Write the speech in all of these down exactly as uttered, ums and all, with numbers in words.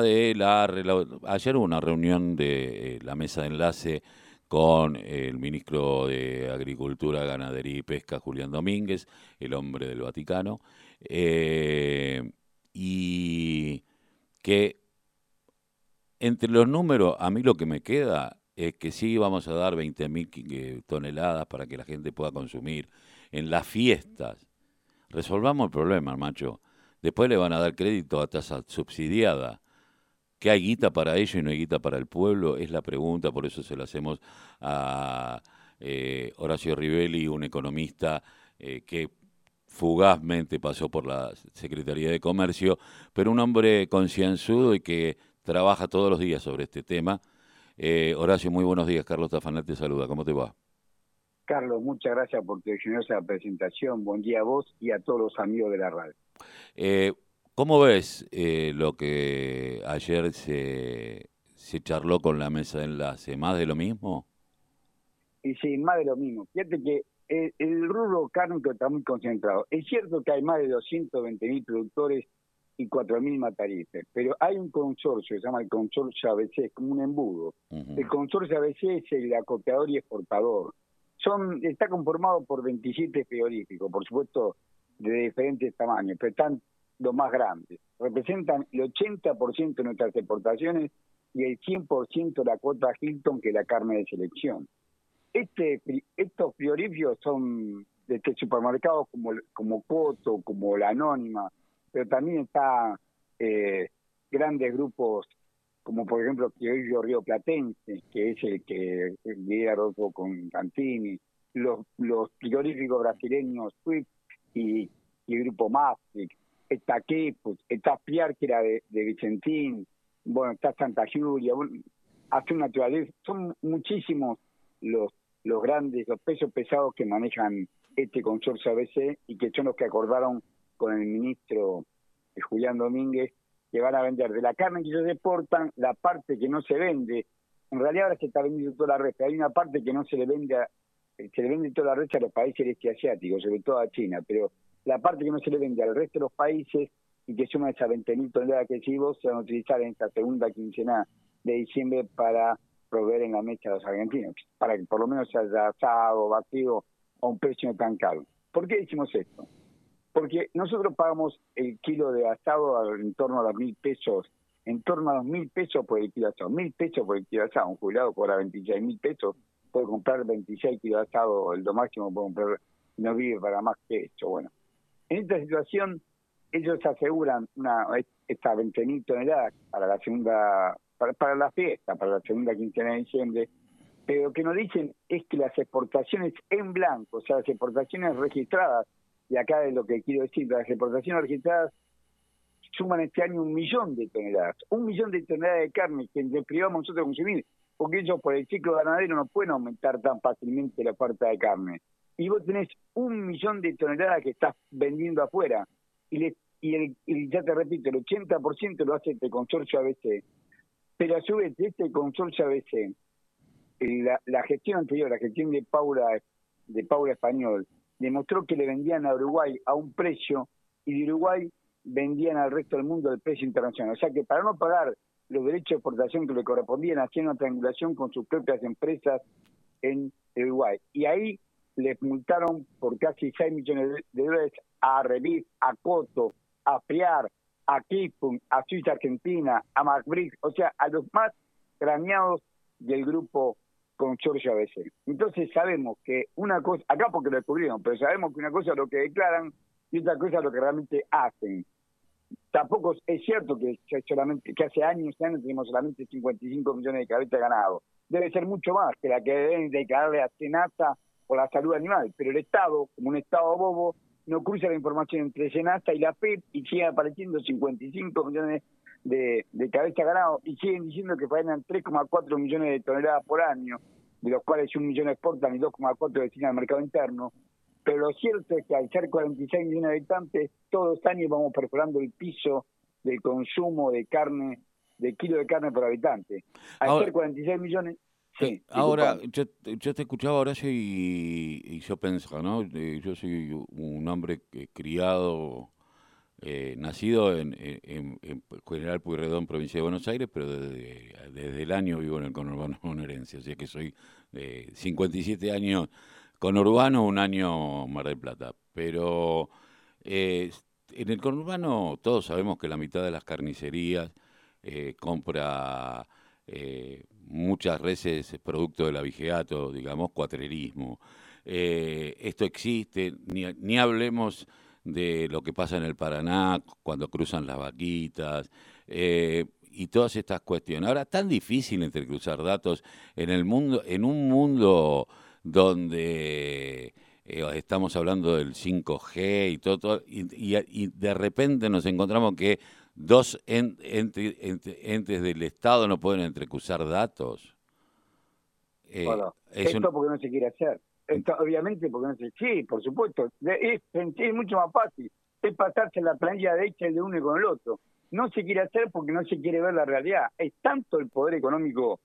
De la, ayer hubo una reunión de eh, la mesa de enlace con eh, el ministro de Agricultura, Ganadería y Pesca, Julián Domínguez, el hombre del Vaticano, eh, y que entre los números, a mí lo que me queda es que sí vamos a dar veinte mil toneladas para que la gente pueda consumir en las fiestas. Resolvamos el problema, macho. Después le van a dar crédito a tasa subsidiada. ¿Que hay guita para ellos y no hay guita para el pueblo? Es la pregunta, por eso se la hacemos a eh, Horacio Rivelli, un economista eh, que fugazmente pasó por la Secretaría de Comercio, pero un hombre concienzudo y que trabaja todos los días sobre este tema. Eh, Horacio, muy buenos días. Carlos Tafanel te saluda. ¿Cómo te va? Carlos, muchas gracias por tu generosa presentación. Buen día a vos y a todos los amigos de la radio. Eh, ¿Cómo ves eh, lo que ayer se, se charló con la mesa de enlace? ¿Más de lo mismo? Y sí, más de lo mismo. Fíjate que el, el rubro cárnico está muy concentrado. Es cierto que hay más de doscientos veinte mil productores y cuatro mil matarifes, pero hay un consorcio, se llama el consorcio A B C, es como un embudo. Uh-huh. El consorcio A B C es el acopiador y exportador. Son, está conformado por veintisiete frigoríficos, por supuesto de diferentes tamaños, pero están los más grandes. Representan el ochenta por ciento de nuestras exportaciones y el cien por ciento de la cuota Hilton, que es la carne de selección. Este, estos frigoríficos son de este supermercados como, como Coto, como la Anónima, pero también está eh, grandes grupos como por ejemplo Río Platense, que es el que lidera Roberto con Cantini, los, los frigoríficos brasileños Swift y, y el grupo Mastricht. Está Quepo, está Piar, que era de, de Vicentín, bueno, está Santa Julia, bueno, hace una naturaleza. Son muchísimos los los grandes, los pesos pesados que manejan este consorcio A B C y que son los que acordaron con el ministro Julián Domínguez que van a vender de la carne que ellos exportan, la parte que no se vende. En realidad ahora se está vendiendo toda la resta. Hay una parte que no se le vende, a, se le vende toda la resta a los países este asiáticos, sobre todo a China, pero la parte que no se le vende al resto de los países y que suman esas veinte mil toneladas que decimos se van a utilizar en esta segunda quincena de diciembre para proveer en la mesa a los argentinos, para que por lo menos haya asado, batido a un precio no tan caro. ¿Por qué decimos esto? Porque nosotros pagamos el kilo de asado en torno a los mil pesos, en torno a los mil pesos por el kilo de asado, mil pesos por el kilo de asado. Un jubilado cobra veintiséis mil pesos, puede comprar veintiséis kilos de asado, lo máximo puede comprar, no vive para más que eso. Bueno, en esta situación, ellos aseguran una estas veinte mil toneladas para la segunda para, para la fiesta, para la segunda quincena de diciembre, pero lo que nos dicen es que las exportaciones en blanco, o sea, las exportaciones registradas, y acá es lo que quiero decir, las exportaciones registradas suman este año un millón de toneladas, un millón de toneladas de carne que entre privamos nosotros de consumir, porque ellos por el ciclo ganadero no pueden aumentar tan fácilmente la oferta de carne. Y vos tenés un millón de toneladas que estás vendiendo afuera. Y, le, y, el, y ya te repito, el ochenta por ciento lo hace este consorcio A B C. Pero a su vez, este consorcio A B C, la, la gestión anterior, la gestión de Paula de Paula Español, demostró que le vendían a Uruguay a un precio y de Uruguay vendían al resto del mundo al precio internacional. O sea que para no pagar los derechos de exportación que le correspondían, hacían una triangulación con sus propias empresas en Uruguay. Y ahí les multaron por casi seis millones de dólares a Revis, a Coto, a Piar, a Hilton, a Swift Argentina, a Mastricht, o sea, a los más craneados del grupo consorcio A B C. Entonces sabemos que una cosa, acá porque lo descubrieron, pero sabemos que una cosa es lo que declaran y otra cosa es lo que realmente hacen. Tampoco es cierto que solamente que hace años y años tenemos solamente cincuenta y cinco millones de cabezas ganados. Debe ser mucho más que la que deben declararle a Senasa o la salud animal, pero el Estado, como un Estado bobo, no cruza la información entre Senasa y la P E P y siguen apareciendo cincuenta y cinco millones de, de cabezas ganados y siguen diciendo que faenan tres coma cuatro millones de toneladas por año, de los cuales un millón exportan y dos coma cuatro destinan al mercado interno. Pero lo cierto es que al ser cuarenta y seis millones de habitantes, todos los años vamos perforando el piso del consumo de carne, de kilo de carne por habitante. Al Ahora... ser cuarenta y seis millones... Sí, ahora, yo, yo te escuchaba, Horacio, y, y yo pensaba, ¿no? Yo soy un hombre criado eh, nacido en, en, en General Puyredón, provincia de Buenos Aires, pero desde, desde el año vivo en el conurbano bonaerense, así que soy eh, cincuenta y siete años conurbano, un año Mar del Plata. Pero eh, en el conurbano todos sabemos que la mitad de las carnicerías eh, compra eh, muchas veces producto del abigeato, digamos, cuatrerismo. Eh, esto existe, ni, ni hablemos de lo que pasa en el Paraná cuando cruzan las vaquitas eh, y todas estas cuestiones. Ahora, tan difícil entrecruzar datos en el mundo, en un mundo donde eh, estamos hablando del cinco G y todo, todo y, y, y de repente nos encontramos que dos ent, ent, ent, entes del Estado no pueden entrecruzar datos. Eh, bueno, es esto un... porque no se quiere hacer. Esto, obviamente, porque no sé, sí, por supuesto, es, es mucho más fácil, es pasarse la planilla derecha el de uno y con el otro. No se quiere hacer porque no se quiere ver la realidad. Es tanto el poder económico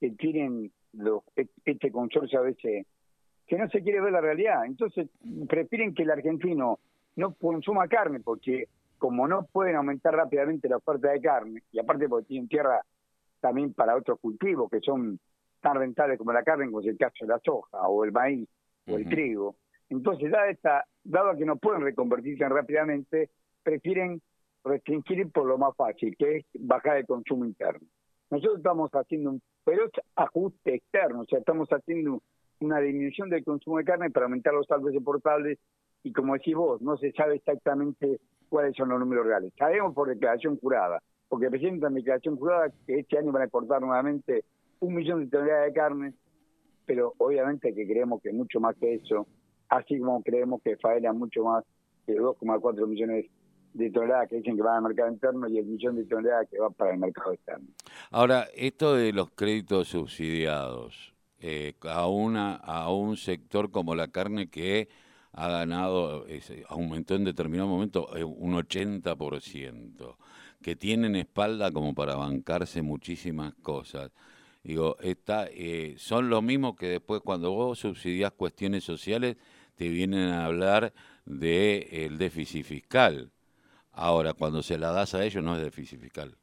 que tienen los, este consorcio A B C, que no se quiere ver la realidad. Entonces prefieren que el argentino no consuma carne, porque como no pueden aumentar rápidamente la oferta de carne, y aparte porque tienen tierra también para otros cultivos que son tan rentables como la carne, como es el caso de la soja, o el maíz, o el uh-huh. trigo. Entonces, dada esta, dado que no pueden reconvertirse rápidamente, prefieren restringir por lo más fácil, que es bajar el consumo interno. Nosotros estamos haciendo un feroz ajuste externo, o sea, estamos haciendo una disminución del consumo de carne para aumentar los saldos soportables, y como decís vos, no se sabe exactamente cuáles son los números reales. Sabemos por declaración jurada, porque presentan declaración jurada que este año van a cortar nuevamente un millón de toneladas de carne, pero obviamente que creemos que mucho más que eso, así como creemos que faena mucho más que dos coma cuatro millones de toneladas que dicen que van al mercado interno y el millón de toneladas que va para el mercado externo. Ahora, esto de los créditos subsidiados eh, a una a un sector como la carne que ha ganado, es, aumentó en determinado momento eh, un ochenta por ciento, que tienen espalda como para bancarse muchísimas cosas. Digo, esta, eh, son los mismos que después cuando vos subsidiás cuestiones sociales te vienen a hablar de el déficit fiscal. Ahora, cuando se la das a ellos no es déficit fiscal.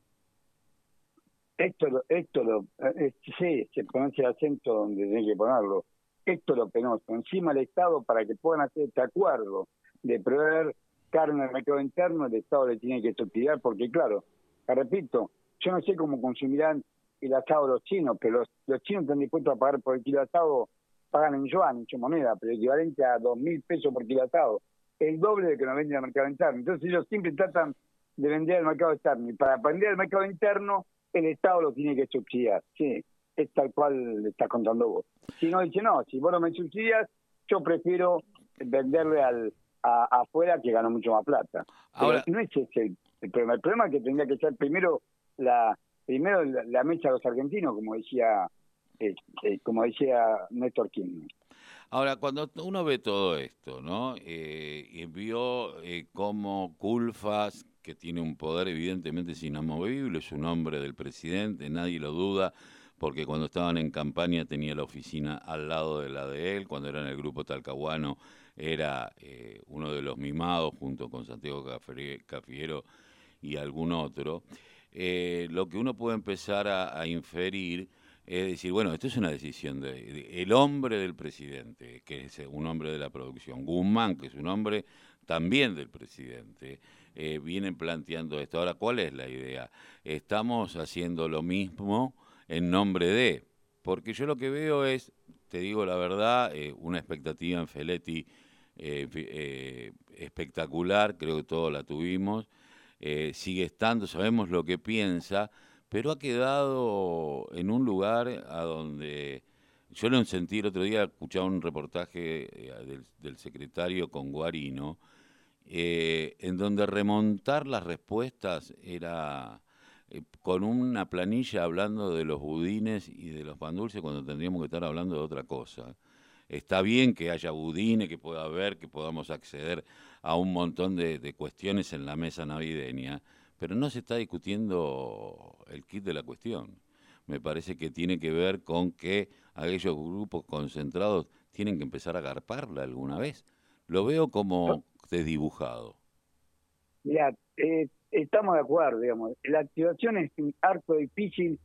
Esto lo, esto lo, eh, sí, se pronuncia el acento donde tiene que ponerlo. Esto lo penoso. Encima el Estado, para que puedan hacer este acuerdo de proveer carne al mercado interno, el Estado le tiene que subsidiar porque, claro, repito, yo no sé cómo consumirán el asado de los chinos, pero los, los chinos están dispuestos a pagar por el kilo asado, pagan en yuan, en su moneda, pero equivalente a dos mil pesos por kilo asado, el doble de que nos venden al mercado interno. Entonces ellos siempre tratan de vender al mercado externo, y para vender al mercado interno, el Estado lo tiene que subsidiar, sí, es tal cual le estás contando vos. Si no, dice no, si vos no me subsidias, yo prefiero venderle al a, afuera que gano mucho más plata. Ahora, pero no es ese el, el problema, el problema es que tendría que ser primero la... Primero la, la mecha de los argentinos, como decía eh, eh, como decía Néstor Kirchner. Ahora, cuando uno ve todo esto, ¿no? Eh, y vio eh, cómo Kulfas, que tiene un poder evidentemente inamovible, es un hombre del presidente, nadie lo duda, porque cuando estaban en campaña tenía la oficina al lado de la de él, cuando era en el grupo Talcahuano era eh, uno de los mimados junto con Santiago Cafiero y algún otro. Eh, lo que uno puede empezar a, a inferir es decir, bueno, esto es una decisión de, de el hombre del presidente, que es un hombre de la producción, Guzmán, que es un hombre también del presidente, eh, vienen planteando esto. Ahora, ¿cuál es la idea? Estamos haciendo lo mismo en nombre de, porque yo lo que veo es, te digo la verdad, eh, una expectativa en Feletti eh, eh, espectacular, creo que todos la tuvimos. Eh, sigue estando, sabemos lo que piensa, pero ha quedado en un lugar a donde yo lo sentí el otro día, escuchaba un reportaje del, del secretario con Guarino, eh, en donde remontar las respuestas era eh, con una planilla hablando de los budines y de los pan dulces cuando tendríamos que estar hablando de otra cosa. Está bien que haya budines, que pueda haber, que podamos acceder a un montón de, de cuestiones en la mesa navideña, pero no se está discutiendo el quid de la cuestión. Me parece que tiene que ver con que aquellos grupos concentrados tienen que empezar a garparla alguna vez. Lo veo como desdibujado. Mirá, eh, estamos de acuerdo, digamos. La activación es un harto difícil.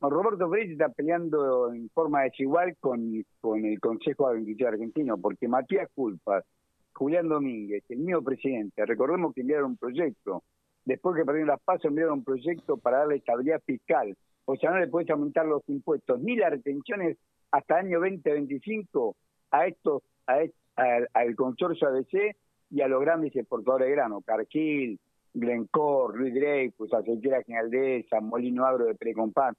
Roberto Brecht está peleando en forma desigual con, con el Consejo Agroindustrial Argentino, porque Matías Culpa, Julián Domínguez, el mismo presidente, recordemos que enviaron un proyecto, después que perdieron las PASO enviaron un proyecto para darle estabilidad fiscal, o sea, no le podés aumentar los impuestos ni las retenciones hasta el año veinte veinticinco a estos, a, a, al consorcio A B C y a los grandes exportadores de grano, Cargill, Glencore, Luis Dreyfus, Aceitera Generaldesa, Molino Agro de Precompán,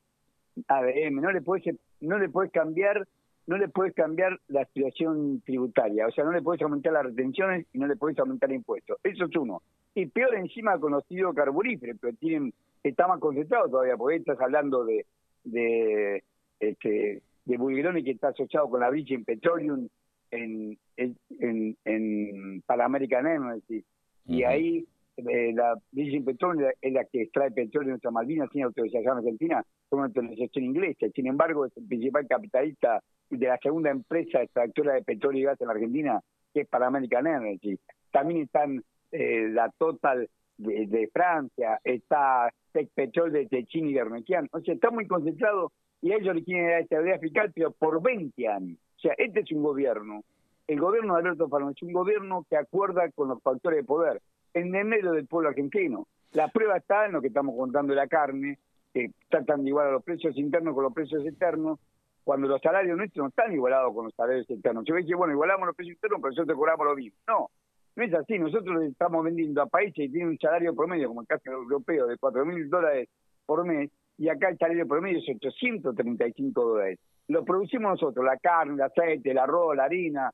A D M, no le podés, no le podés cambiar, no le podés cambiar la situación tributaria, o sea, no le podés aumentar las retenciones y no le podés aumentar impuestos, eso es uno. Y peor encima con los hidrocarburíferos, pero tienen, está más concentrado todavía, porque estás hablando de de este de Bulgeroni, que está asociado con la British Petroleum en en, en, en para American Energy, y ahí eh, la British Petroleum es la que extrae petróleo de nuestra Malvinas, tiene autorización argentina, con una autorización inglesa, sin embargo es el principal capitalista de la segunda empresa extractora de petróleo y gas en la Argentina, que es para American Energy. También están eh, la Total de, de Francia, está Tech Petrol de Techín y de Armequian. O sea, está muy concentrado y a ellos le quieren dar estabilidad fiscal, pero por veinte años. O sea, este es un gobierno, el gobierno de Alberto Fernández, es un gobierno que acuerda con los factores de poder, en el medio del pueblo argentino. La prueba está en lo que estamos contando de la carne, que tratan de igualar los precios internos con los precios externos, cuando los salarios nuestros no están igualados con los salarios externos. Se ve que, bueno, igualamos los precios internos, pero nosotros cobramos lo mismo. No, no es así. Nosotros estamos vendiendo a países que tienen un salario promedio, como el caso europeo, de cuatro mil dólares por mes, y acá el salario promedio es ochocientos treinta y cinco dólares. Lo producimos nosotros, la carne, el aceite, el arroz, la harina,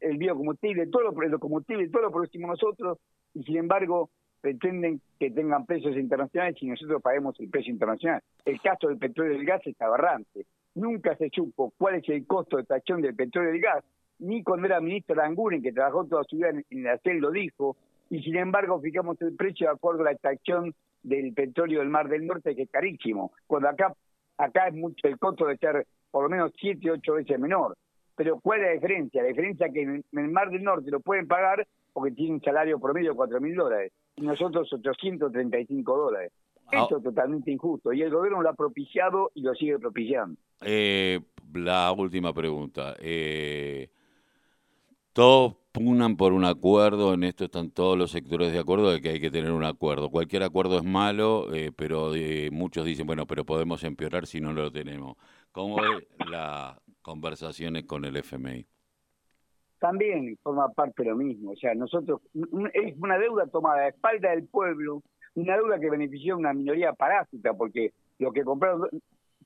el biocombustible, todo lo, los combustibles, todo lo producimos nosotros, y sin embargo pretenden que tengan precios internacionales y nosotros paguemos el precio internacional. El caso del petróleo y del gas es aberrante. Nunca se supo cuál es el costo de extracción del petróleo y del gas, ni cuando era ministra Languren, que trabajó toda su vida en la C E L, lo dijo, y sin embargo fijamos el precio de acuerdo a la extracción del petróleo del Mar del Norte, que es carísimo, cuando acá acá es mucho, el costo de ser por lo menos siete, ocho veces menor. Pero ¿cuál es la diferencia? La diferencia es que en el Mar del Norte lo pueden pagar porque tienen un salario promedio de cuatro mil dólares, y nosotros ochocientos treinta y cinco dólares. Wow. Esto es totalmente injusto, y el gobierno lo ha propiciado y lo sigue propiciando. Eh, la última pregunta. Eh, todos pugnan por un acuerdo, en esto están todos los sectores de acuerdo de que hay que tener un acuerdo. Cualquier acuerdo es malo, eh, pero eh, muchos dicen, bueno, pero podemos empeorar si no lo tenemos. ¿Cómo es las conversaciones con el F M I? También forma parte de lo mismo. O sea, nosotros, es una deuda tomada a espalda del pueblo, una deuda que benefició a una minoría parásita, porque lo que compraron...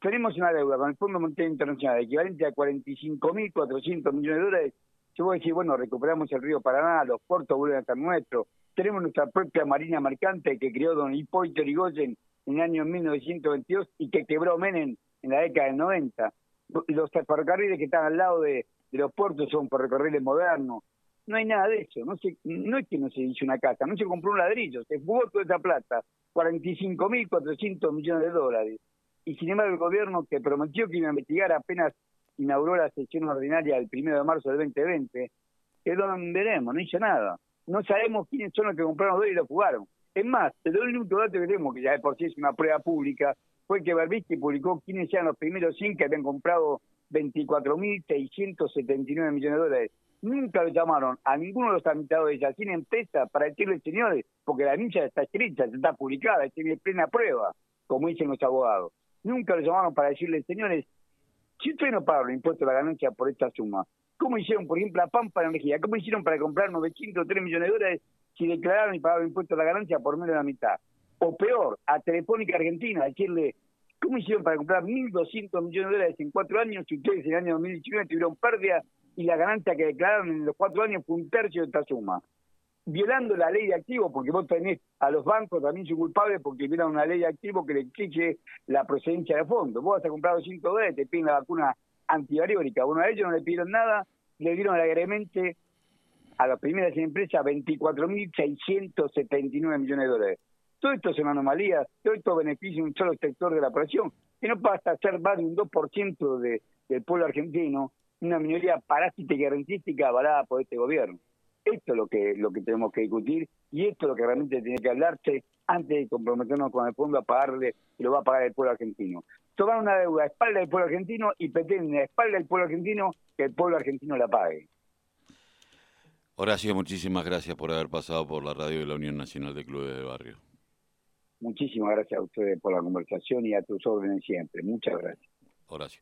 Tenemos una deuda con el Fondo Monetario Internacional equivalente a cuarenta y cinco mil cuatrocientos millones de dólares. Yo voy a decir, bueno, recuperamos el río Paraná, los puertos vuelven a ser nuestros, tenemos nuestra propia marina mercante que creó don Hipólito Yrigoyen en el año mil novecientos veintidós y que quebró Menem en la década del noventa. Los ferrocarriles que están al lado de, de los puertos son ferrocarriles modernos. No hay nada de eso. No se, no es que no se hizo una casa, no se compró un ladrillo, se fugó toda esa plata, cuarenta y cinco mil cuatrocientos millones de dólares. Y sin embargo el gobierno, que prometió que iba a investigar, apenas inauguró la sesión ordinaria el primero de marzo del veinte veinte, que donde veremos, no hizo nada. No sabemos quiénes son los que compraron los dólares y los jugaron. Es más, el único dato que tenemos, que ya de por sí es una prueba pública, fue que Berbisky publicó quiénes eran los primeros cien que habían comprado veinticuatro mil seiscientos setenta y nueve millones de dólares. Nunca lo llamaron a ninguno de los tramitadores de esa cien empresa para decirle, señores, porque la milla está escrita, está publicada, tiene plena prueba, como dicen los abogados. Nunca lo llamaron para decirle, señores, si ustedes no pagaron el impuesto a la ganancia por esta suma, ¿cómo hicieron, por ejemplo, a Pampa Energía? ¿Cómo hicieron para comprar novecientos tres millones de dólares si declararon y pagaron el impuesto a la ganancia por menos de la mitad? O peor, a Telefónica Argentina, decirle, ¿cómo hicieron para comprar mil doscientos millones de dólares en cuatro años si ustedes en el año dos mil diecinueve tuvieron pérdida y la ganancia que declararon en los cuatro años fue un tercio de esta suma? Violando la ley de activos, porque vos tenés a los bancos también son culpables porque violan una ley de activos que le exige la procedencia de fondos. Vos vas a comprar doscientos dólares, te piden la vacuna antivirólica. Bueno, a ellos no le pidieron nada, le dieron alegremente a las primeras empresas veinticuatro mil seiscientos setenta y nueve millones de dólares. Todo esto son anomalías, todo esto beneficia un solo sector de la población, que no pasa a ser más de un dos por ciento de, del pueblo argentino, una minoría parásita y rentística avalada por este gobierno. Esto es lo que, lo que tenemos que discutir y esto es lo que realmente tiene que hablarse antes de comprometernos con el pueblo a pagarle, y lo va a pagar el pueblo argentino. Tomar una deuda a espalda del pueblo argentino y pretenden a espalda del pueblo argentino que el pueblo argentino la pague. Horacio, muchísimas gracias por haber pasado por la radio de la Unión Nacional de Clubes de Barrio. Muchísimas gracias a ustedes por la conversación y a tus órdenes siempre. Muchas gracias. Horacio.